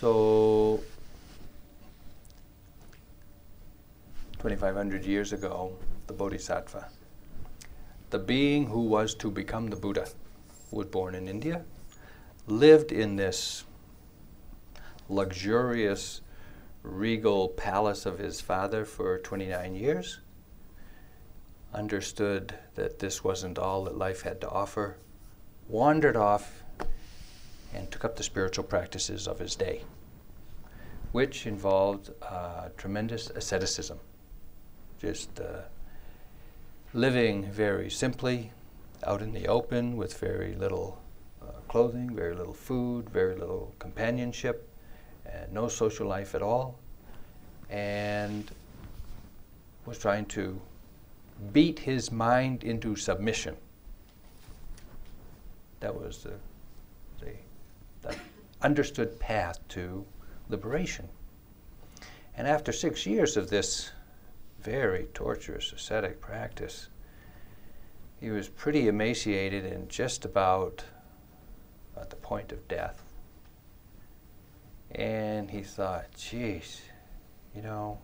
So 2,500 years ago, the Bodhisattva, the being who was to become the Buddha, was born in India, lived in this luxurious, regal palace of his father for 29 years, understood that this wasn't all that life had to offer, wandered off and took up the spiritual practices of his day, which involved tremendous asceticism, just living very simply, out in the open with very little clothing, very little food, very little companionship, and no social life at all, and was trying to beat his mind into submission. That was the understood path to liberation. And after 6 years of this very torturous ascetic practice, he was pretty emaciated and just about at the point of death. And he thought, geez, you know,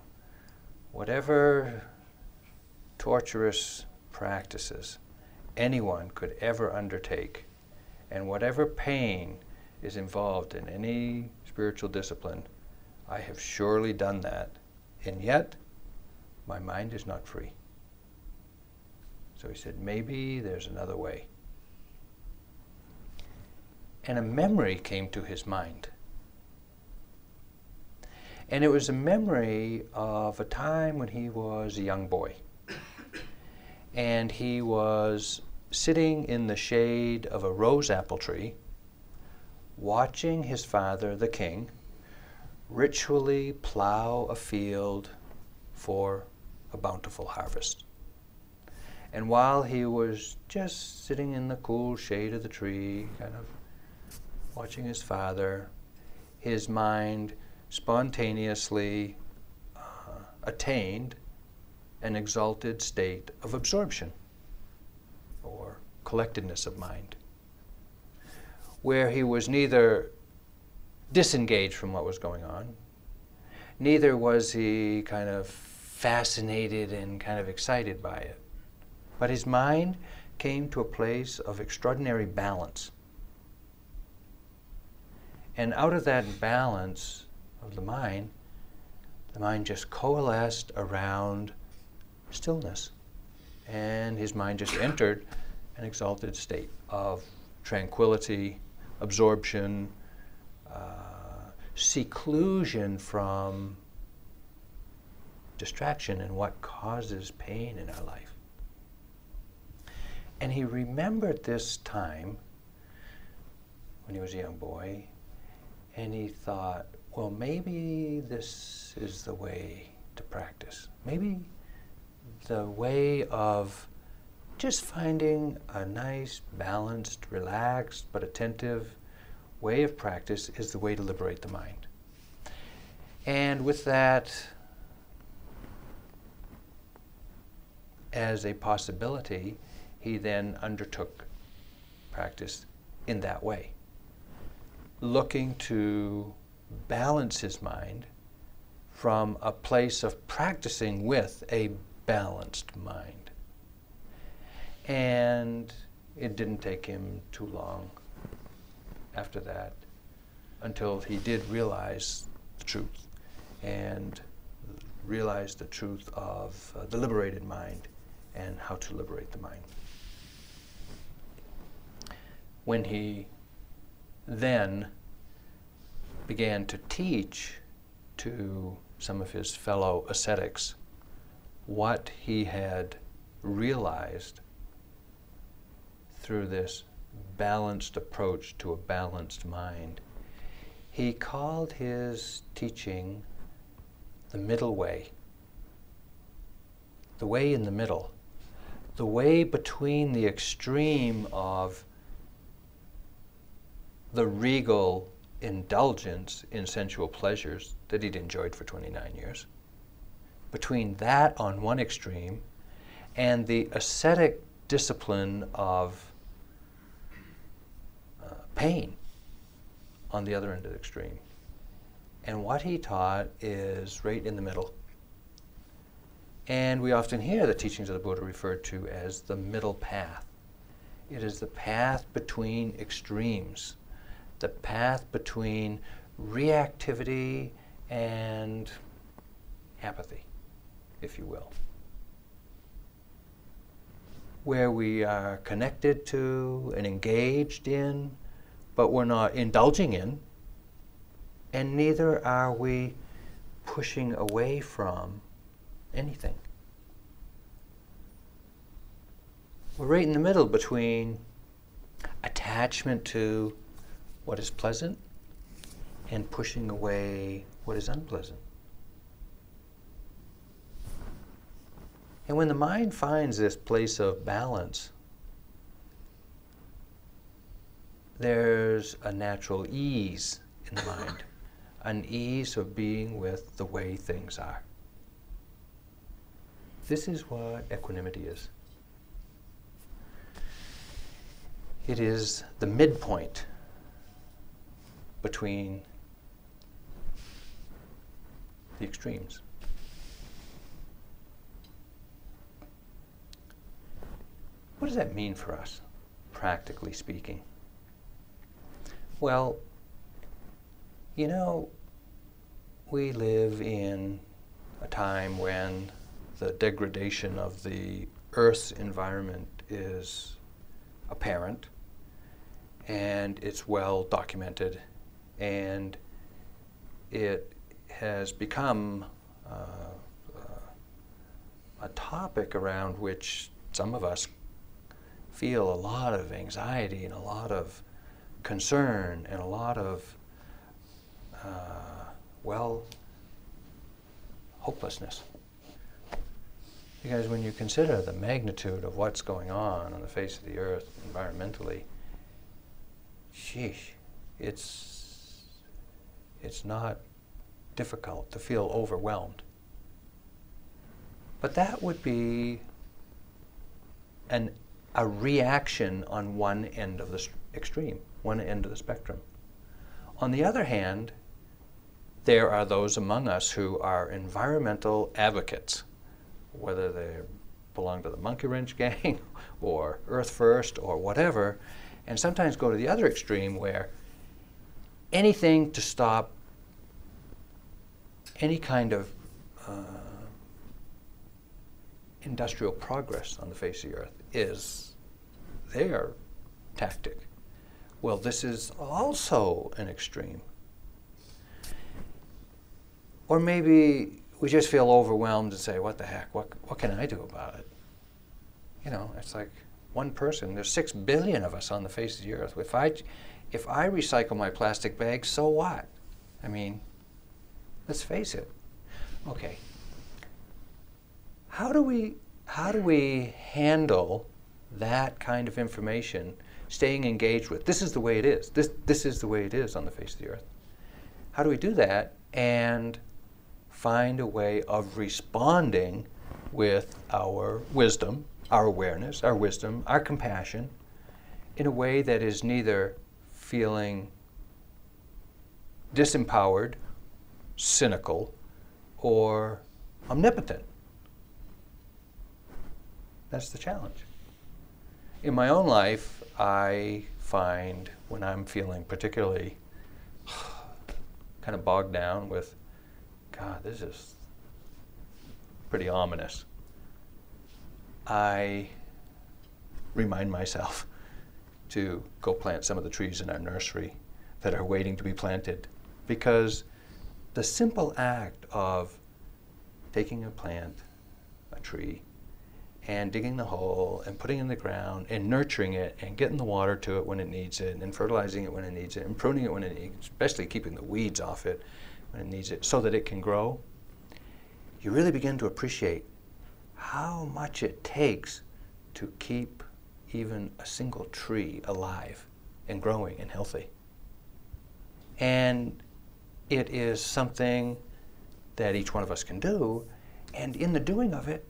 whatever torturous practices anyone could ever undertake, and whatever pain is involved in any spiritual discipline, I have surely done that, and yet my mind is not free. So he said, maybe there's another way. And a memory came to his mind. And it was a memory of a time when he was a young boy. And he was sitting in the shade of a rose apple tree, watching his father, the king, ritually plow a field for a bountiful harvest. And while he was just sitting in the cool shade of the tree, kind of watching his father, his mind spontaneously attained an exalted state of absorption, or collectedness of mind, where he was neither disengaged from what was going on, neither was he kind of fascinated and kind of excited by it. But his mind came to a place of extraordinary balance. And out of that balance of the mind just coalesced around stillness. And his mind just entered an exalted state of tranquility, absorption, seclusion from distraction and what causes pain in our life. And he remembered this time when he was a young boy, and he thought, well, maybe this is the way to practice. Maybe the way of just finding a nice, balanced, relaxed, but attentive way of practice is the way to liberate the mind. And with that as a possibility, he then undertook practice in that way, looking to balance his mind from a place of practicing with a balanced mind. And it didn't take him too long after that until he did realize the truth, and realize the truth of the liberated mind and how to liberate the mind. When he then began to teach to some of his fellow ascetics what he had realized through this balanced approach to a balanced mind, he called his teaching the middle way, the way in the middle, the way between the extreme of the regal indulgence in sensual pleasures that he'd enjoyed for 29 years, between that on one extreme and the ascetic discipline of pain on the other end of the extreme. And what he taught is right in the middle. And we often hear the teachings of the Buddha referred to as the middle path. It is the path between extremes, the path between reactivity and apathy, if you will, where we are connected to and engaged in, but we're not indulging in, and neither are we pushing away from anything. We're right in the middle between attachment to what is pleasant and pushing away what is unpleasant. And when the mind finds this place of balance, there's a natural ease in the mind, an ease of being with the way things are. This is what equanimity is. It is the midpoint between the extremes. What does that mean for us, practically speaking? Well, you know, we live in a time when the degradation of the Earth's environment is apparent, and it's well documented, and it has become a topic around which some of us feel a lot of anxiety and a lot of concern and a lot of, hopelessness. Because when you consider the magnitude of what's going on the face of the earth environmentally, sheesh, it's not difficult to feel overwhelmed. But that would be a reaction on one end of the extreme, one end of the spectrum. On the other hand, there are those among us who are environmental advocates, whether they belong to the monkey wrench gang or Earth First or whatever, and sometimes go to the other extreme where anything to stop any kind of industrial progress on the face of the earth is their tactic. Well, this is also an extreme. Or maybe we just feel overwhelmed and say, what the heck, what can I do about it? You know, it's like one person, there's 6 billion of us on the face of the earth. If I recycle my plastic bag, so what? I mean, let's face it. Okay, how do we handle that kind of information, staying engaged with, this is the way it is, this is the way it is on the face of the earth? How do we do that and find a way of responding with our wisdom, our awareness, our wisdom, our compassion, in a way that is neither feeling disempowered, cynical, or omnipotent? That's the challenge. In my own life, I find when I'm feeling particularly kind of bogged down with, God, this is pretty ominous, I remind myself to go plant some of the trees in our nursery that are waiting to be planted, because the simple act of taking a plant, a tree, and digging the hole and putting it in the ground and nurturing it and getting the water to it when it needs it and fertilizing it when it needs it and pruning it when it needs it, especially keeping the weeds off it when it needs it so that it can grow, you really begin to appreciate how much it takes to keep even a single tree alive and growing and healthy. And it is something that each one of us can do, and in the doing of it,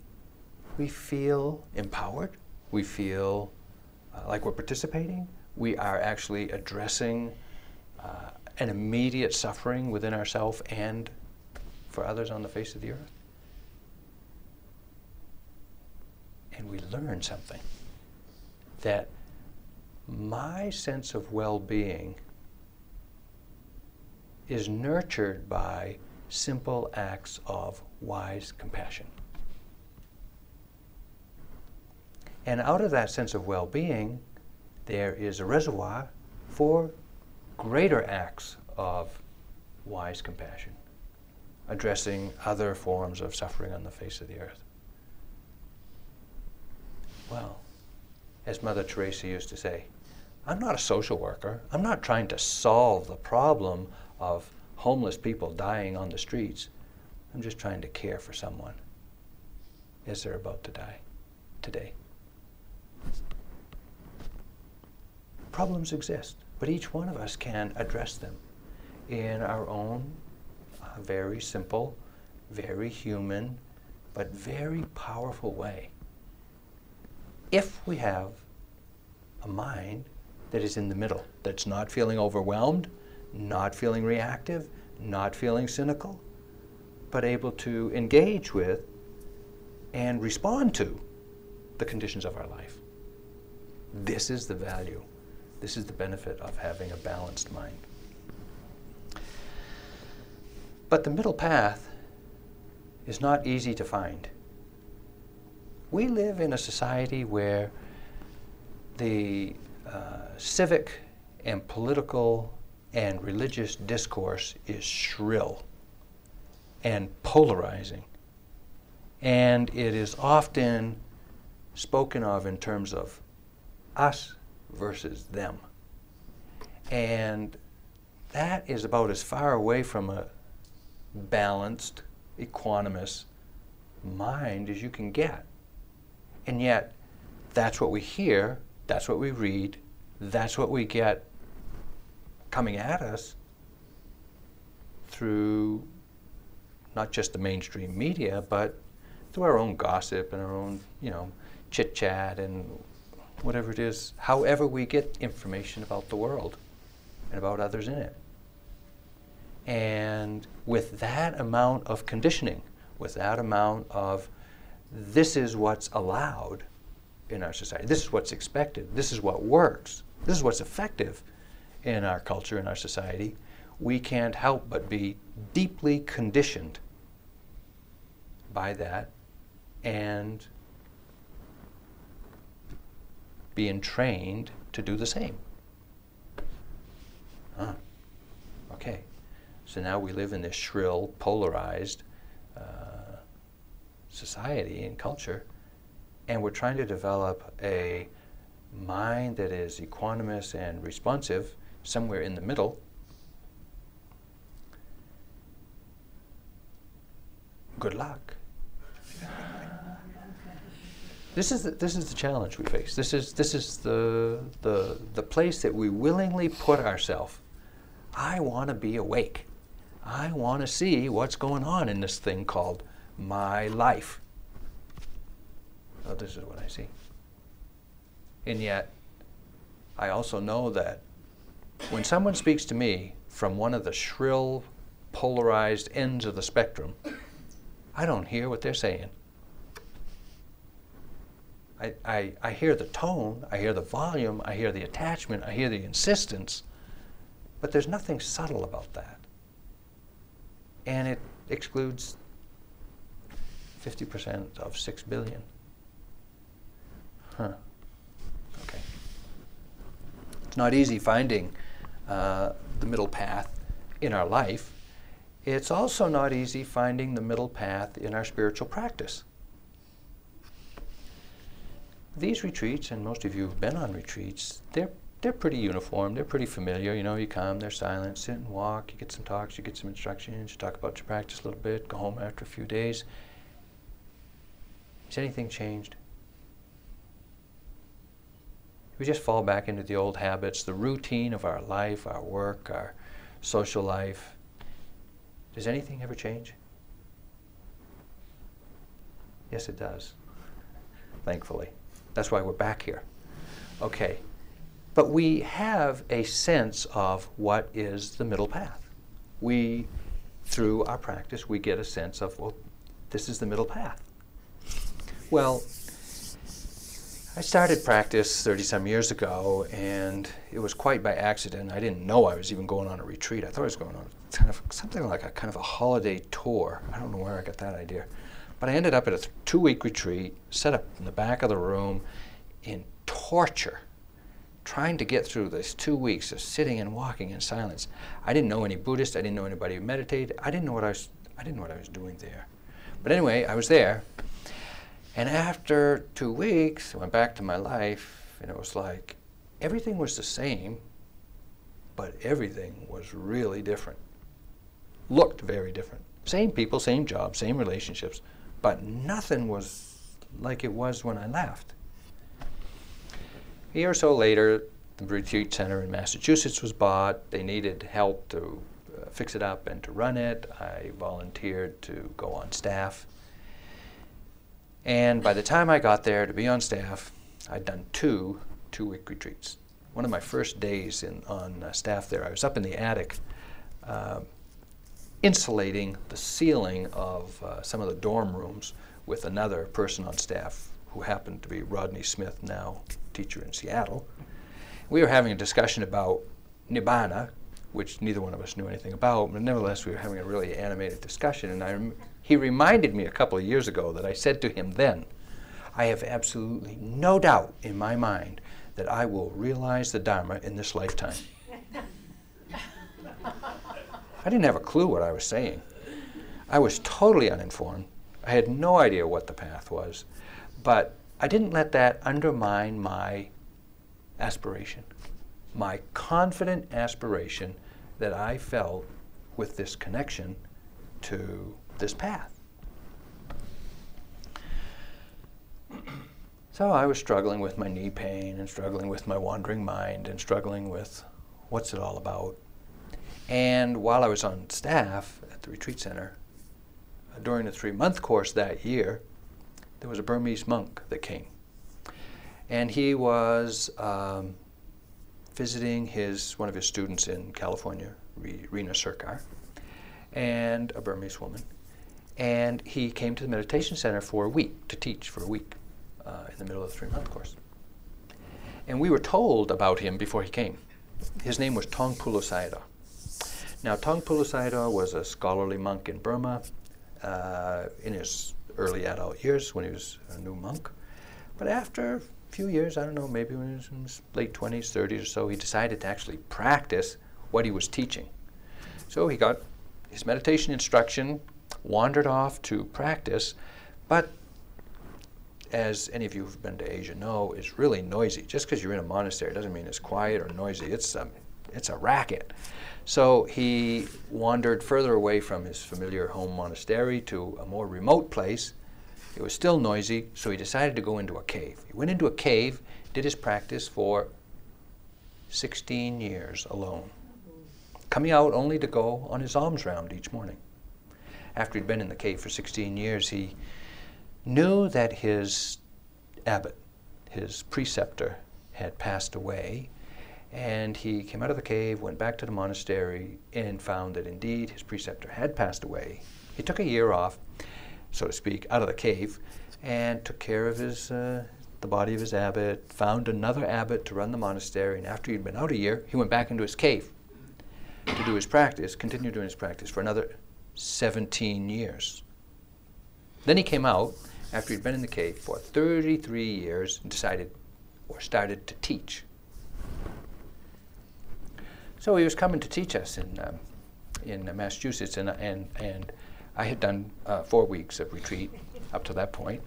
we feel empowered, we feel like we're participating, we are actually addressing an immediate suffering within ourselves and for others on the face of the earth? And we learn something, that my sense of well-being is nurtured by simple acts of wise compassion. And out of that sense of well-being, there is a reservoir for greater acts of wise compassion, addressing other forms of suffering on the face of the earth. Well, as Mother Teresa used to say, I'm not a social worker. I'm not trying to solve the problem of homeless people dying on the streets. I'm just trying to care for someone as they're about to die today. Problems exist, but each one of us can address them in our own very simple, very human, but very powerful way, if we have a mind that is in the middle, that's not feeling overwhelmed, not feeling reactive, not feeling cynical, but able to engage with and respond to the conditions of our life. This is the value. This is the benefit of having a balanced mind. But the middle path is not easy to find. We live in a society where the civic and political and religious discourse is shrill and polarizing. And it is often spoken of in terms of us versus them. And that is about as far away from a balanced, equanimous mind as you can get. And yet, that's what we hear, that's what we read, that's what we get coming at us through not just the mainstream media, but through our own gossip and our own, chit-chat and whatever it is, however we get information about the world and about others in it. And with that amount of conditioning, with that amount of this is what's allowed in our society, this is what's expected, this is what works, this is what's effective in our culture, in our society, we can't help but be deeply conditioned by that and being trained to do the same. Okay, so now we live in this shrill, polarized society and culture, and we're trying to develop a mind that is equanimous and responsive, somewhere in the middle. Good luck. This is the challenge we face. This is the place that we willingly put ourselves. I want to be awake. I want to see what's going on in this thing called my life. Oh, this is what I see. And yet, I also know that when someone speaks to me from one of the shrill, polarized ends of the spectrum, I don't hear what they're saying. I hear the tone, I hear the volume, I hear the attachment, I hear the insistence, but there's nothing subtle about that. And it excludes 50% of 6 billion. Okay. It's not easy finding the middle path in our life. It's also not easy finding the middle path in our spiritual practice. These retreats, and most of you have been on retreats, they're pretty uniform, they're pretty familiar. You come, they're silent, sit and walk, you get some talks, you get some instructions, you talk about your practice a little bit, go home after a few days. Has anything changed? We just fall back into the old habits, the routine of our life, our work, our social life. Does anything ever change? Yes, it does, thankfully. That's why we're back here. Okay, But we have a sense of what is the middle path. We, through our practice, we get a sense of, well, this is the middle path. Well, I started practice 30-some years ago, and it was quite by accident. I didn't know I was even going on a retreat. I thought I was going on kind of something like a kind of a holiday tour. I don't know where I got that idea. But I ended up at a 2-week retreat, set up in the back of the room in torture, trying to get through this 2 weeks of sitting and walking in silence. I didn't know any Buddhist. I didn't know anybody who meditated. I didn't know what I was doing there. But anyway, I was there. And after 2 weeks, I went back to my life, and it was like everything was the same, but everything was really different. Looked very different. Same people, same job, same relationships, but nothing was like it was when I left. A year or so later, the retreat center in Massachusetts was bought. They needed help to fix it up and to run it. I volunteered to go on staff. And by the time I got there to be on staff, I'd done two 2-week retreats. One of my first days on staff there, I was up in the attic insulating the ceiling of some of the dorm rooms with another person on staff who happened to be Rodney Smith, now teacher in Seattle. We were having a discussion about Nibbana, which neither one of us knew anything about, but nevertheless, we were having a really animated discussion, and he reminded me a couple of years ago that I said to him then, I have absolutely no doubt in my mind that I will realize the Dharma in this lifetime. I didn't have a clue what I was saying. I was totally uninformed. I had no idea what the path was. But I didn't let that undermine my aspiration, my confident aspiration that I felt with this connection to this path. So I was struggling with my knee pain and struggling with my wandering mind and struggling with what's it all about. And while I was on staff at the retreat center, during the 3-month course that year, there was a Burmese monk that came. And he was visiting one of his students in California, Rina Sircar, and a Burmese woman. And he came to the meditation center for a week, to teach for a week in the middle of the 3-month course. And we were told about him before he came. His name was Taungpulu Sayadaw. Now, Taungpulu Sayadaw was a scholarly monk in Burma in his early adult years when he was a new monk. But after a few years, I don't know, maybe when he was in his late 20s, 30s or so, he decided to actually practice what he was teaching. So he got his meditation instruction, wandered off to practice, but as any of you who've been to Asia know, it's really noisy. Just because you're in a monastery doesn't mean it's quiet or noisy. It's a racket. So he wandered further away from his familiar home monastery to a more remote place. It was still noisy, so he decided to go into a cave. He went into a cave, did his practice for 16 years alone, coming out only to go on his alms round each morning. After he'd been in the cave for 16 years, he knew that his abbot, his preceptor, had passed away, and he came out of the cave, went back to the monastery, and found that indeed his preceptor had passed away. He took a year off, so to speak, out of the cave, and took care of the body of his abbot, found another abbot to run the monastery, and after he'd been out a year, he went back into his cave to do his practice, continued doing his practice for another 17 years. Then he came out after he'd been in the cave for 33 years and started to teach. So he was coming to teach us in Massachusetts, and I had done 4 weeks of retreat up to that point.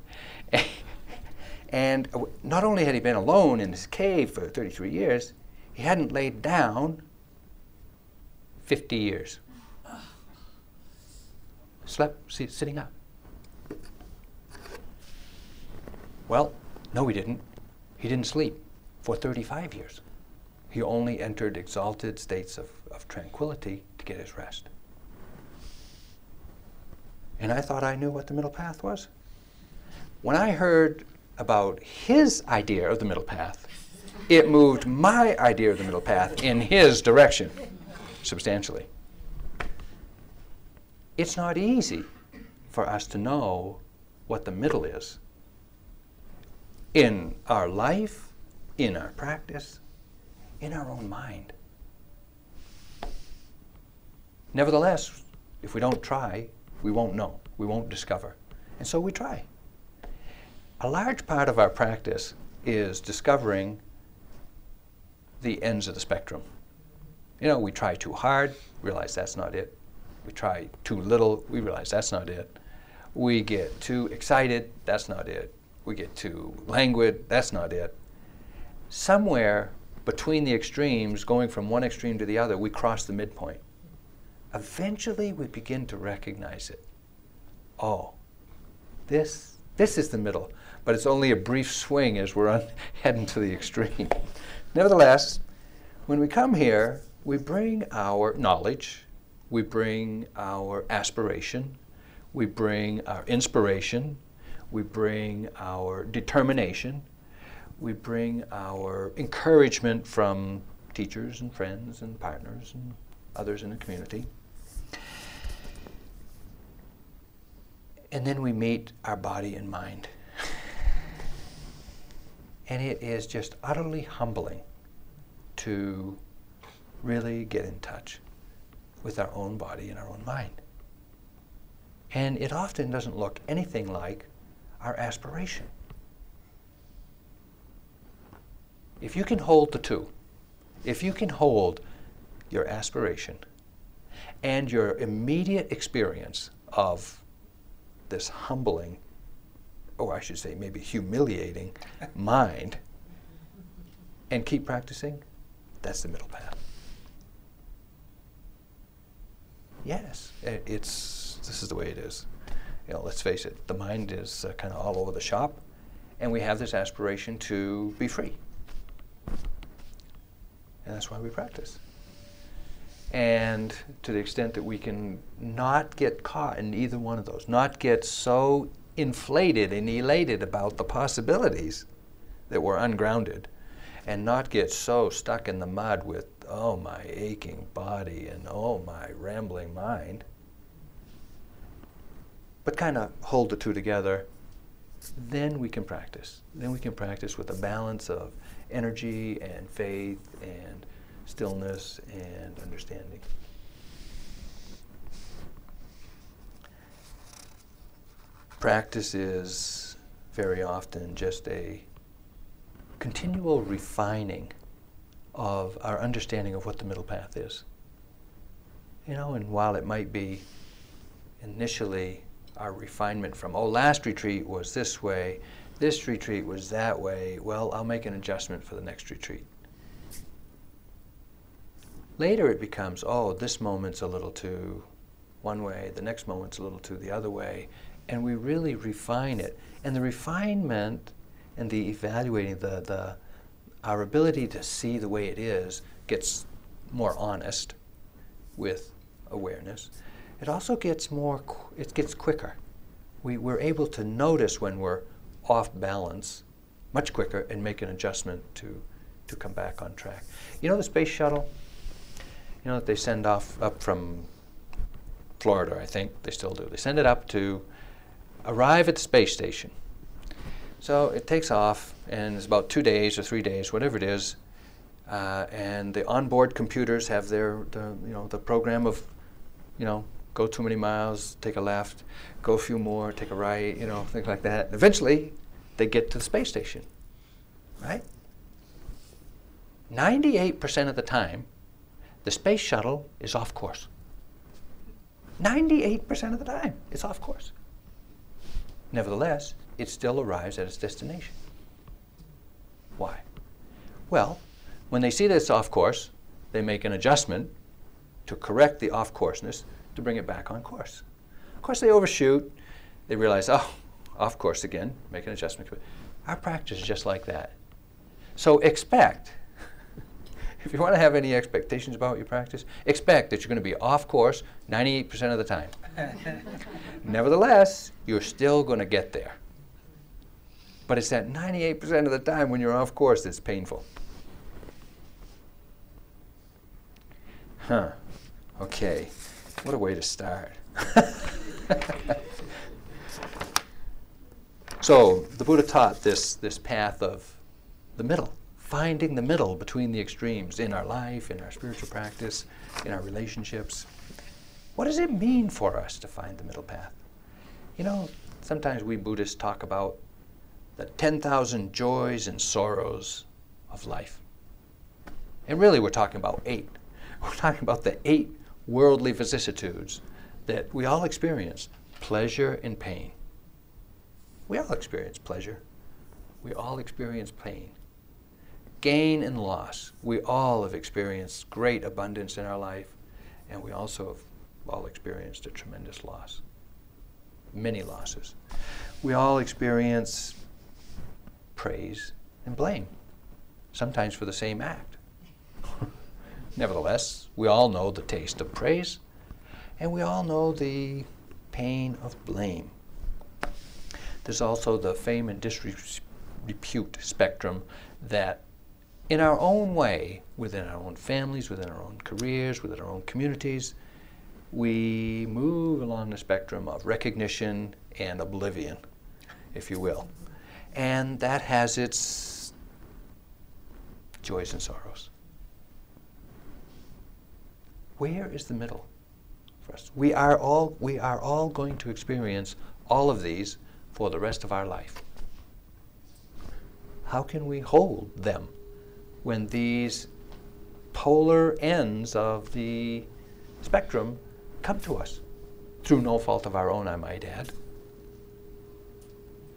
And not only had he been alone in his cave for 33 years, he hadn't laid down 50 years. Slept sitting up. Well, no, he didn't. He didn't sleep for 35 years. He only entered exalted states of tranquility to get his rest. And I thought I knew what the middle path was. When I heard about his idea of the middle path, it moved my idea of the middle path in his direction substantially. It's not easy for us to know what the middle is in our life, in our practice, in our own mind. Nevertheless, if we don't try, we won't know, we won't discover. And so we try. A large part of our practice is discovering the ends of the spectrum. You know, we try too hard, realize that's not it. We try too little, we realize that's not it. We get too excited, that's not it. We get too languid, that's not it. Somewhere between the extremes, going from one extreme to the other, we cross the midpoint. Eventually we begin to recognize it. Oh, this is the middle, but it's only a brief swing as we're heading to the extreme. Nevertheless, when we come here, we bring our knowledge, we bring our aspiration, we bring our inspiration, we bring our determination, we bring our encouragement from teachers and friends and partners and others in the community. And then we meet our body and mind. And it is just utterly humbling to really get in touch with our own body and our own mind. And it often doesn't look anything like our aspiration. If you can hold the two, if you can hold your aspiration and your immediate experience of this humbling, or I should say maybe humiliating, mind, and keep practicing, that's the middle path. Yes, this is the way it is. You know, let's face it, the mind is kind of all over the shop, and we have this aspiration to be free. And that's why we practice. And to the extent that we can not get caught in either one of those, not get so inflated and elated about the possibilities that we're ungrounded, and not get so stuck in the mud with, oh, my aching body and oh, my rambling mind, but kind of hold the two together, then we can practice. Then we can practice with a balance of energy and faith and stillness and understanding. Practice is very often just a continual refining of our understanding of what the middle path is. You know, and while it might be initially our refinement from, oh, last retreat was this way, this retreat was that way, well, I'll make an adjustment for the next retreat. Later it becomes, oh, this moment's a little too one way, the next moment's a little too the other way, and we really refine it. And the refinement and the evaluating, our ability to see the way it is gets more honest with awareness. It also gets more, it gets quicker. We're able to notice when we're off balance much quicker and make an adjustment to come back on track. You know the space shuttle? You know that they send off up from Florida, I think they still do. They send it up to arrive at the space station. So it takes off, and it's about 2 days or 3 days, whatever it is. And the onboard computers have the program of, go too many miles, take a left, go a few more, take a right, things like that. And eventually, they get to the space station, right? 98% of the time, the space shuttle is off course. 98% of the time, it's off course. Nevertheless, it still arrives at its destination. Why? Well, when they see that it's off course, they make an adjustment to correct the off courseness to bring it back on course. Of course, they overshoot. They realize, oh, off course again, make an adjustment. Our practice is just like that. So expect. If you want to have any expectations about your practice, expect that you're going to be off course 98% of the time. Nevertheless, you're still going to get there. But it's that 98% of the time when you're off course that's painful. Huh. Okay. What a way to start. So the Buddha taught this path of the middle, finding the middle between the extremes in our life, in our spiritual practice, in our relationships. What does it mean for us to find the middle path? You know, sometimes we Buddhists talk about the 10,000 joys and sorrows of life. And really we're talking about 8. We're talking about the 8 worldly vicissitudes that we all experience, pleasure and pain. We all experience pleasure. We all experience pain. Gain and loss. We all have experienced great abundance in our life, and we also have all experienced a tremendous loss, many losses. We all experience praise and blame, sometimes for the same act. Nevertheless, we all know the taste of praise, and we all know the pain of blame. There's also the fame and disrepute spectrum that, in our own way, within our own families, within our own careers, within our own communities, we move along the spectrum of recognition and oblivion, if you will. And that has its joys and sorrows. Where is the middle for us? We are all going to experience all of these for the rest of our life. How can we hold them when these polar ends of the spectrum come to us? Through no fault of our own, I might add.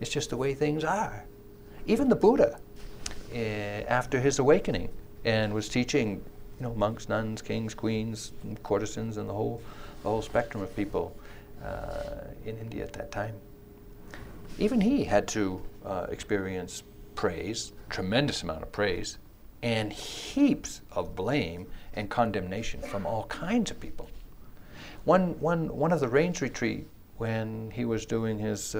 It's just the way things are. Even the Buddha, after his awakening and was teaching, you know, monks, nuns, kings, queens, and courtesans, and the whole spectrum of people in India at that time. Even he had to experience praise, tremendous amount of praise, and heaps of blame and condemnation from all kinds of people. One of the Rains retreat, when he was doing his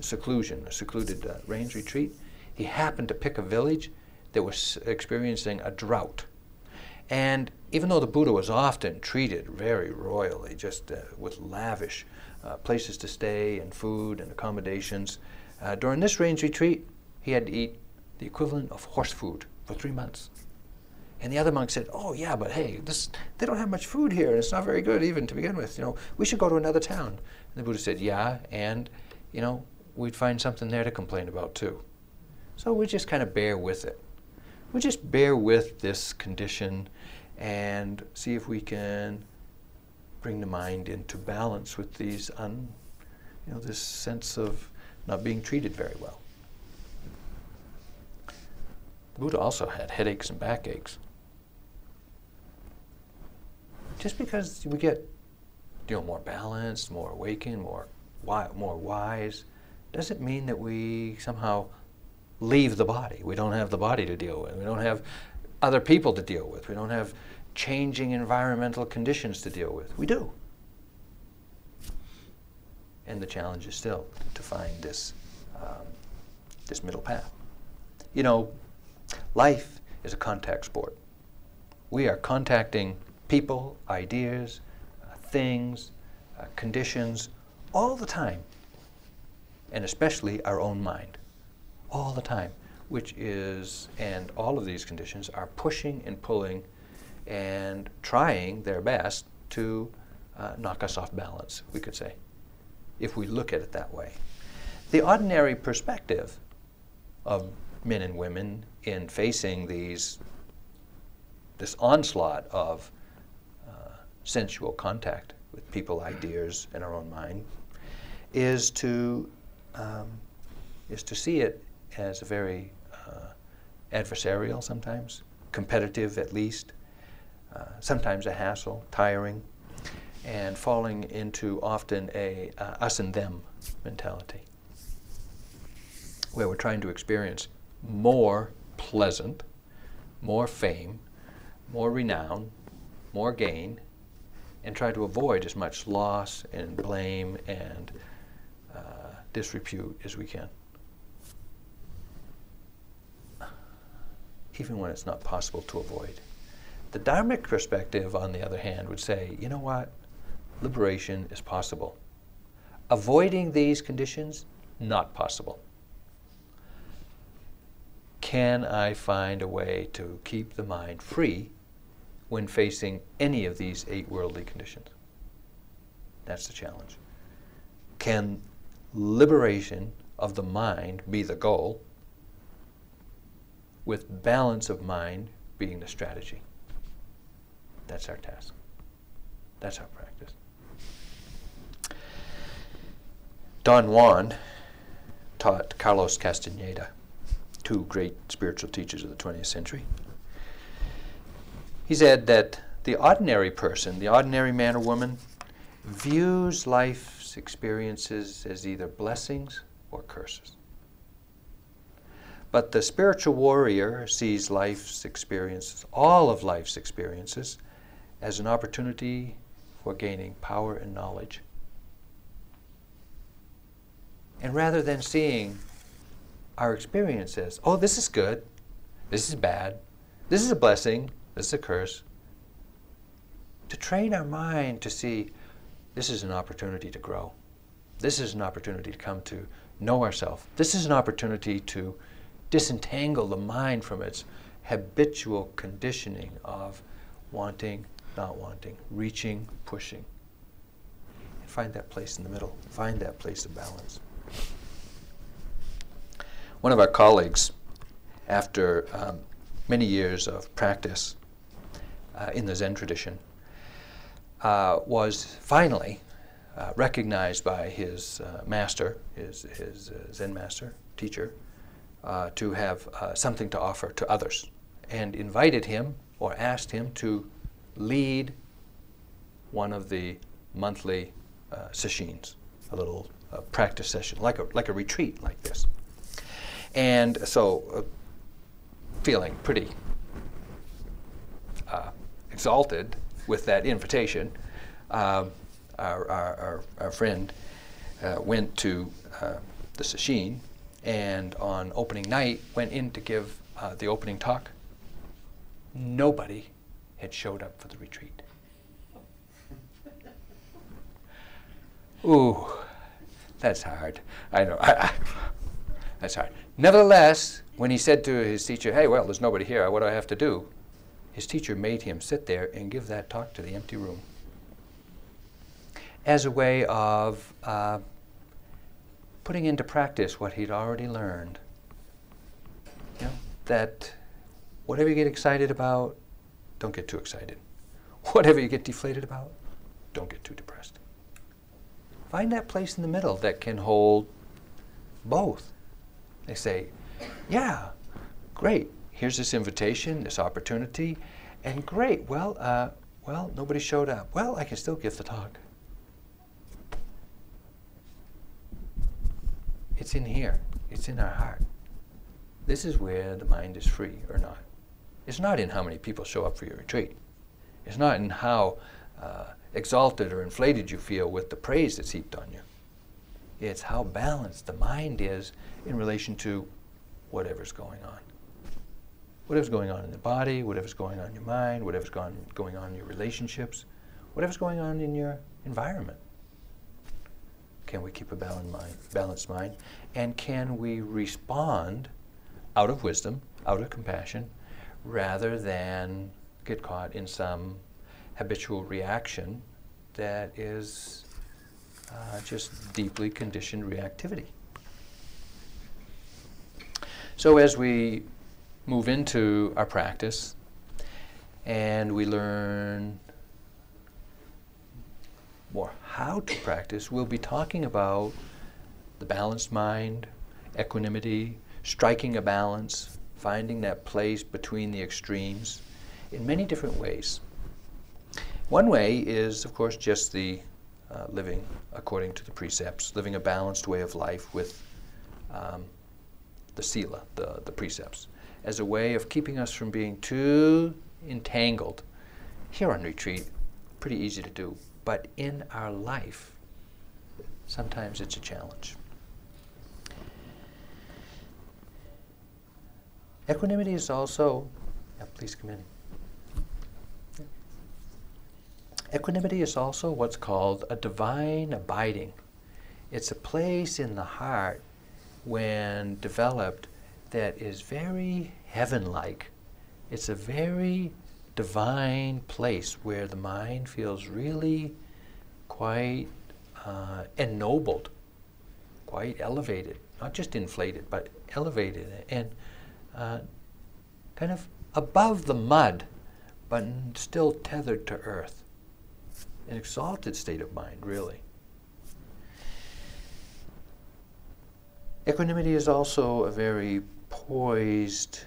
secluded Rains retreat, he happened to pick a village that was experiencing a drought. And even though the Buddha was often treated very royally, just with lavish places to stay and food and accommodations, during this Rains retreat, he had to eat the equivalent of horse food for 3 months. And the other monk said, oh yeah, but hey, they don't have much food here, and it's not very good even to begin with. You know, we should go to another town. And the Buddha said, yeah, and you know, we'd find something there to complain about too. So we just kind of bear with it. We just bear with this condition and see if we can bring the mind into balance with these, this sense of not being treated very well. The Buddha also had headaches and backaches. Just because we get, you know, more balanced, more awakened, more wise, doesn't mean that we somehow leave the body. We don't have the body to deal with. We don't have other people to deal with. We don't have changing environmental conditions to deal with. We do. And the challenge is still to find this, this middle path. You know, life is a contact sport. We are contacting people, ideas, things, conditions, all the time, and especially our own mind, all the time, which is, and all of these conditions are pushing and pulling and trying their best to knock us off balance, we could say, if we look at it that way. The ordinary perspective of men and women in facing this onslaught of sensual contact with people, ideas, and our own mind, is to see it as a very adversarial sometimes, competitive at least, sometimes a hassle, tiring, and falling into often a us and them mentality, where we're trying to experience more pleasant, more fame, more renown, more gain, and try to avoid as much loss and blame and disrepute as we can, even when it's not possible to avoid. The Dharmic perspective, on the other hand, would say, you know what? Liberation is possible. Avoiding these conditions, not possible. Can I find a way to keep the mind free when facing any of these 8 worldly conditions? That's the challenge. Can liberation of the mind be the goal, with balance of mind being the strategy? That's our task. That's our practice. Don Juan taught Carlos Castaneda, 2 great spiritual teachers of the 20th century. He said that the ordinary person, the ordinary man or woman, views life's experiences as either blessings or curses. But the spiritual warrior sees life's experiences, all of life's experiences, as an opportunity for gaining power and knowledge. And rather than seeing our experience as, oh, this is good, this is bad, this is a blessing, this is a curse, to train our mind to see this is an opportunity to grow. This is an opportunity to come to know ourselves. This is an opportunity to disentangle the mind from its habitual conditioning of wanting, not wanting, reaching, pushing. And find that place in the middle. Find that place of balance. One of our colleagues, after many years of practice in the Zen tradition, was finally recognized by his master, his Zen master, teacher, to have something to offer to others, and invited him, or asked him, to lead one of the monthly sesshin, a little practice session, like a retreat like this. And so, feeling pretty exalted with that invitation, our friend went to the sesshin, and on opening night went in to give the opening talk. Nobody had showed up for the retreat. Ooh, that's hard. I know. That's hard. Nevertheless, when he said to his teacher, hey, well, there's nobody here, what do I have to do? His teacher made him sit there and give that talk to the empty room as a way of putting into practice what he'd already learned. You know, that whatever you get excited about, don't get too excited. Whatever you get deflated about, don't get too depressed. Find that place in the middle that can hold both. They say, yeah, great, here's this invitation, this opportunity, and great, well, nobody showed up. Well, I can still give the talk. It's in here. It's in our heart. This is where the mind is free or not. It's not in how many people show up for your retreat. It's not in how exalted or inflated you feel with the praise that's heaped on you. It's how balanced the mind is in relation to whatever's going on. Whatever's going on in the body, whatever's going on in your mind, whatever's going on in your relationships, whatever's going on in your environment. Can we keep a balanced mind? And can we respond out of wisdom, out of compassion, rather than get caught in some habitual reaction that is just deeply conditioned reactivity? So as we move into our practice and we learn more how to practice, we'll be talking about the balanced mind, equanimity, striking a balance, finding that place between the extremes in many different ways. One way is, of course, just the living according to the precepts, living a balanced way of life with the sila, the precepts, as a way of keeping us from being too entangled. Here on retreat, pretty easy to do, but in our life, sometimes it's a challenge. Equanimity is also, yeah, please come in. Equanimity is also what's called a divine abiding. It's a place in the heart, when developed, that is very heaven-like. It's a very divine place where the mind feels really quite ennobled, quite elevated, not just inflated, but elevated, and kind of above the mud, but still tethered to earth. An exalted state of mind, really. Equanimity is also a very poised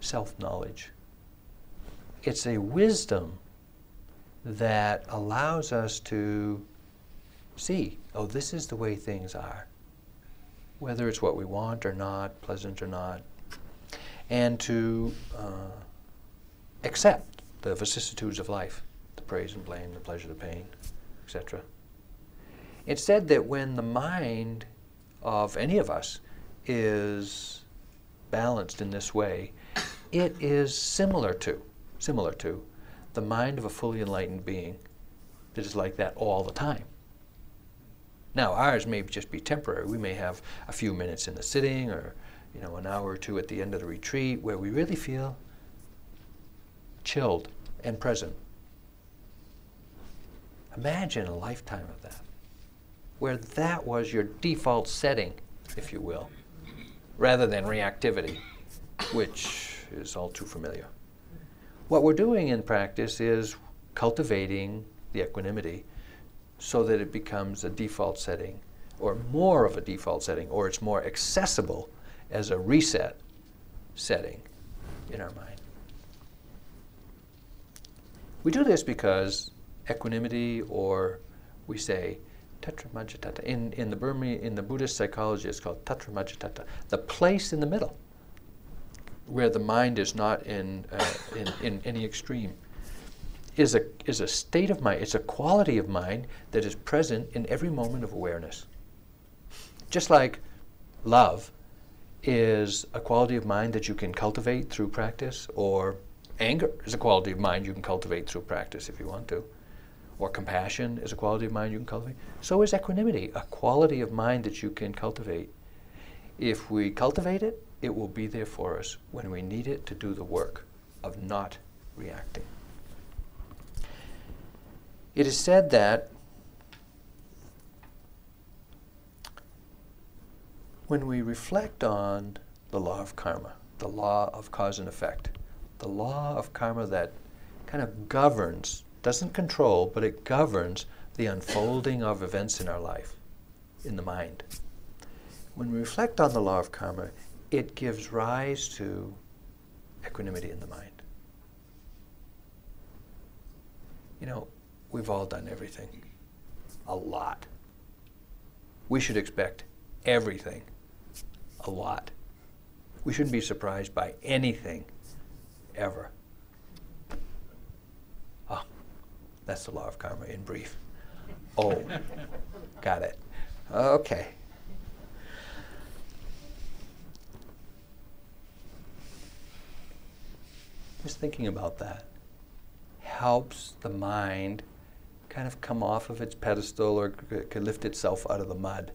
self-knowledge. It's a wisdom that allows us to see, oh, this is the way things are, whether it's what we want or not, pleasant or not, and to accept the vicissitudes of life, the praise and blame, the pleasure, the pain, etc. It's said that when the mind of any of us is balanced in this way, it is similar to the mind of a fully enlightened being that is like that all the time. Now, ours may just be temporary. We may have a few minutes in the sitting, or an hour or two at the end of the retreat, where we really feel chilled and present. Imagine a lifetime of that, where that was your default setting, if you will, rather than reactivity, which is all too familiar. What we're doing in practice is cultivating the equanimity so that it becomes a default setting, or more of a default setting, or it's more accessible as a reset setting in our mind. We do this because equanimity, or we say Tatra Majitata, in the Buddhist psychology it's called Tatra Majitata, the place in the middle, where the mind is not in any extreme, is a state of mind, it's a quality of mind that is present in every moment of awareness. Just like love is a quality of mind that you can cultivate through practice, or anger is a quality of mind you can cultivate through practice if you want to, or compassion is a quality of mind you can cultivate. So is equanimity, a quality of mind that you can cultivate. If we cultivate it, it will be there for us when we need it to do the work of not reacting. It is said that when we reflect on the law of karma, the law of cause and effect, the law of karma that kind of governs, doesn't control, but it governs the unfolding of events in our life, in the mind. When we reflect on the law of karma, it gives rise to equanimity in the mind. We've all done everything, a lot. We should expect everything, a lot. We shouldn't be surprised by anything, ever. Oh, that's the law of karma in brief. Oh, got it. Okay. Just thinking about that helps the mind kind of come off of its pedestal, or could lift itself out of the mud.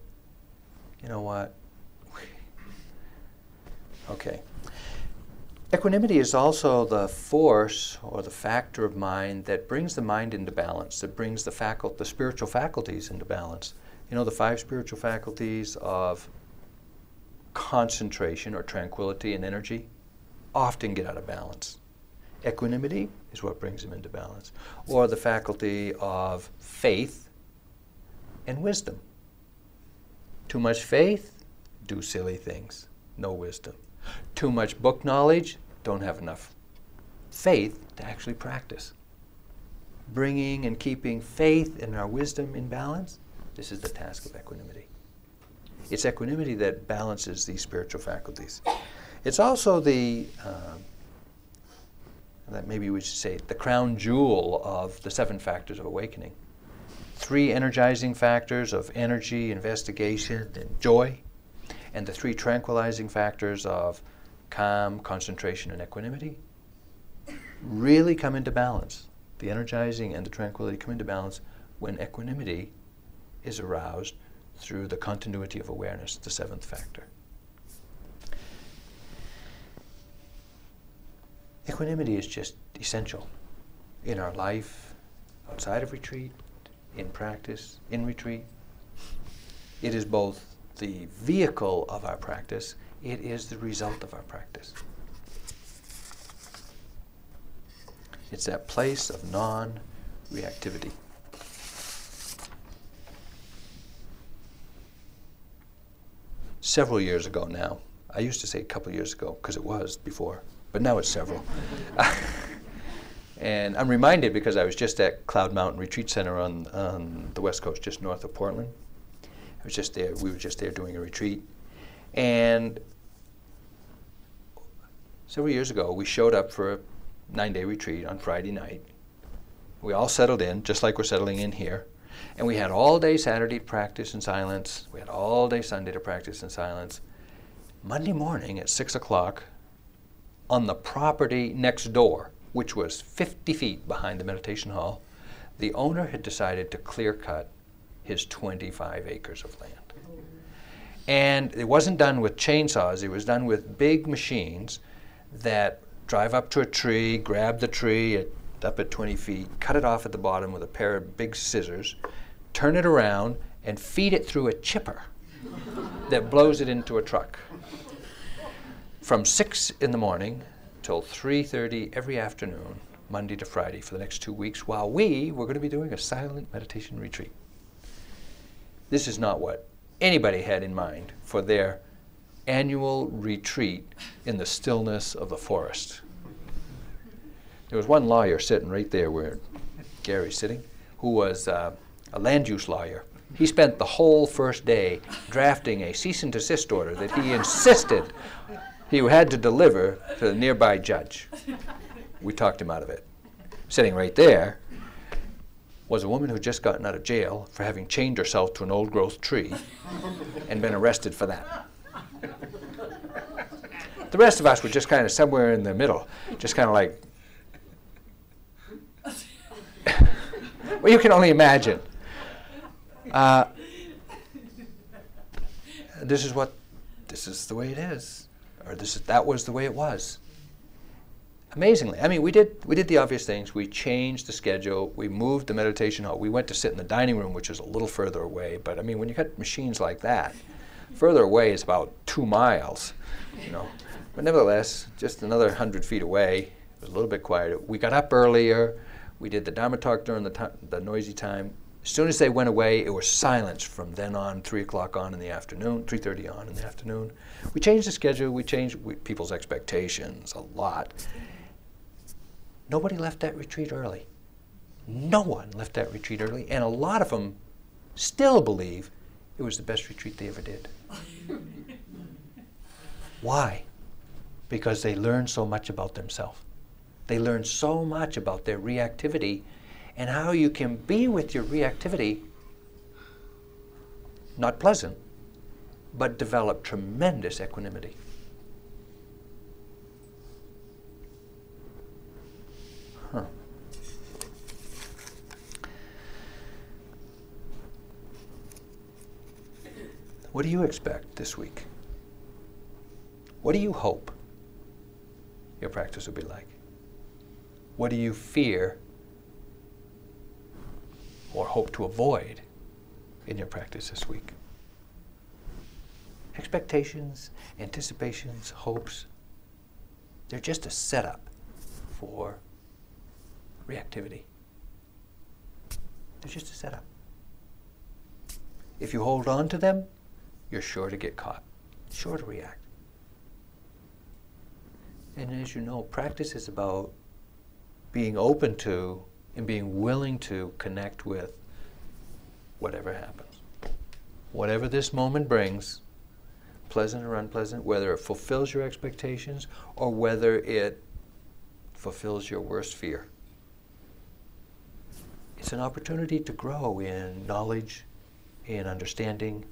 You know what? Okay. Equanimity is also the force or the factor of mind that brings the mind into balance, that brings the spiritual faculties into balance. The five spiritual faculties of concentration or tranquility and energy often get out of balance. Equanimity is what brings them into balance. Or the faculty of faith and wisdom. Too much faith, do silly things, no wisdom. Too much book knowledge, don't have enough faith to actually practice. Bringing and keeping faith and our wisdom in balance, this is the task of equanimity. It's equanimity that balances these spiritual faculties. It's also the that maybe we should say the crown jewel of the seven factors of awakening. Three energizing factors of energy, investigation, and joy, and the three tranquilizing factors of calm, concentration, and equanimity. really come into balance. The energizing and the tranquility come into balance when equanimity is aroused through the continuity of awareness, the seventh factor. Equanimity is just essential in our life, outside of retreat, in practice, in retreat. It is both the vehicle of our practice, it is the result of our practice. It's that place of non-reactivity. Several years ago now, I used to say a couple years ago, because it was before, but now it's several. And I'm reminded because I was just at Cloud Mountain Retreat Center on the West Coast, just north of Portland. I was just there, we were just there doing a retreat. And several years ago, we showed up for a 9-day retreat on Friday night. We all settled in, just like we're settling in here. And we had all day Saturday to practice in silence. We had all day Sunday to practice in silence. Monday morning at 6 o'clock, on the property next door, which was 50 feet behind the meditation hall, the owner had decided to clear cut his 25 acres of land. And it wasn't done with chainsaws, it was done with big machines that drive up to a tree, grab the tree up at 20 feet, cut it off at the bottom with a pair of big scissors, turn it around, and feed it through a chipper that blows it into a truck. From 6 in the morning till 3:30 every afternoon, Monday to Friday, for the next 2 weeks, while we were going to be doing a silent meditation retreat. This is not what anybody had in mind for their annual retreat in the stillness of the forest. There was one lawyer sitting right there where Gary's sitting, who was a land use lawyer. He spent the whole first day drafting a cease and desist order that he insisted he had to deliver to the nearby judge. We talked him out of it. Sitting right there was a woman who'd just gotten out of jail for having chained herself to an old-growth tree and been arrested for that. The rest of us were just kind of somewhere in the middle, just kind of like, well, you can only imagine. This is the way it is. Or that was the way it was. Amazingly, I mean, we did the obvious things. We changed the schedule. We moved the meditation hall. We went to sit in the dining room, which is a little further away. But I mean, when you got machines like that, further away is about 2 miles, you know. But nevertheless, just another 100 feet away, it was a little bit quieter. We got up earlier. We did the Dharma talk during the noisy time. As soon as they went away, it was silence from then on, 3 o'clock on in the afternoon, 3:30 on in the afternoon. We changed the schedule, we changed people's expectations a lot. Nobody left that retreat early. No one left that retreat early, and a lot of them still believe it was the best retreat they ever did. Why? Because they learned so much about themselves. They learn so much about their reactivity and how you can be with your reactivity, not pleasant, but develop tremendous equanimity. Huh. What do you expect this week? What do you hope your practice will be like? What do you fear or hope to avoid in your practice this week? Expectations, anticipations, hopes, they're just a setup for reactivity. They're just a setup. If you hold on to them, you're sure to get caught, sure to react. And as you know, practice is about being open to and being willing to connect with whatever happens. Whatever this moment brings, pleasant or unpleasant, whether it fulfills your expectations or whether it fulfills your worst fear. It's an opportunity to grow in knowledge, in understanding,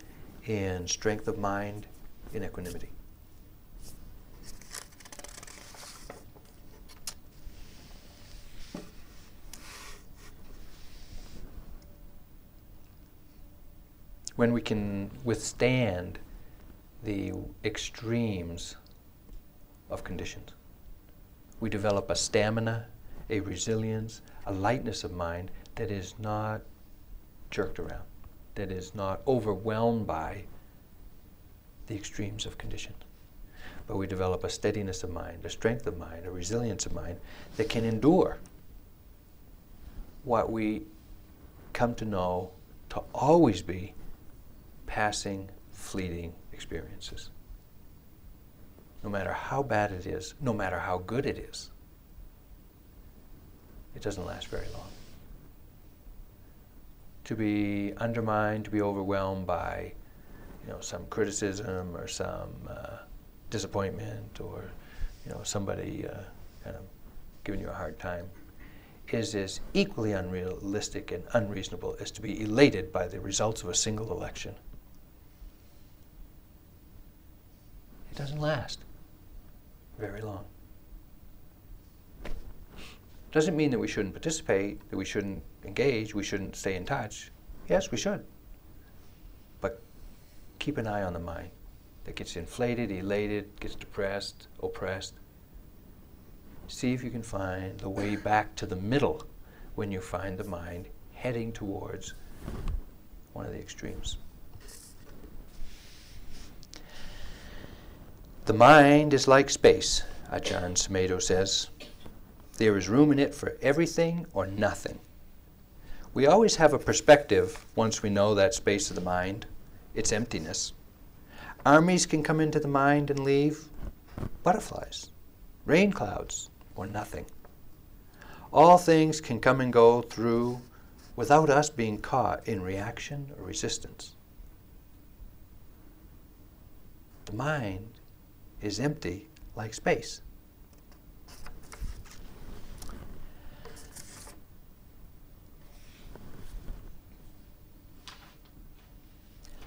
in strength of mind, in equanimity. when we can withstand the extremes of conditions. We develop a stamina, a resilience, a lightness of mind that is not jerked around, that is not overwhelmed by the extremes of condition. But we develop a steadiness of mind, a strength of mind, a resilience of mind that can endure what we come to know to always be passing, fleeting experiences. No matter how bad it is, no matter how good it is, it doesn't last very long. To be undermined, to be overwhelmed by, some criticism or some disappointment or, somebody kind of giving you a hard time is as equally unrealistic and unreasonable as to be elated by the results of a single election. It doesn't last very long. Doesn't mean that we shouldn't participate, that we shouldn't engage, we shouldn't stay in touch. Yes, we should. But keep an eye on the mind that gets inflated, elated, gets depressed, oppressed. See if you can find the way back to the middle when you find the mind heading towards one of the extremes. The mind is like space, Ajahn Sumedho says. There is room in it for everything or nothing. We always have a perspective once we know that space of the mind, its emptiness. Armies can come into the mind and leave, butterflies, rain clouds, or nothing. All things can come and go through without us being caught in reaction or resistance. The mind is empty like space.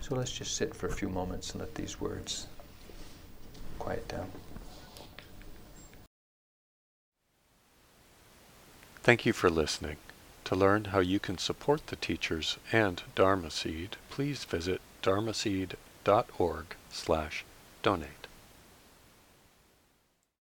So let's just sit for a few moments and let these words quiet down. Thank you for listening. To learn how you can support the teachers and Dharma Seed, please visit dharmaseed.org/donate.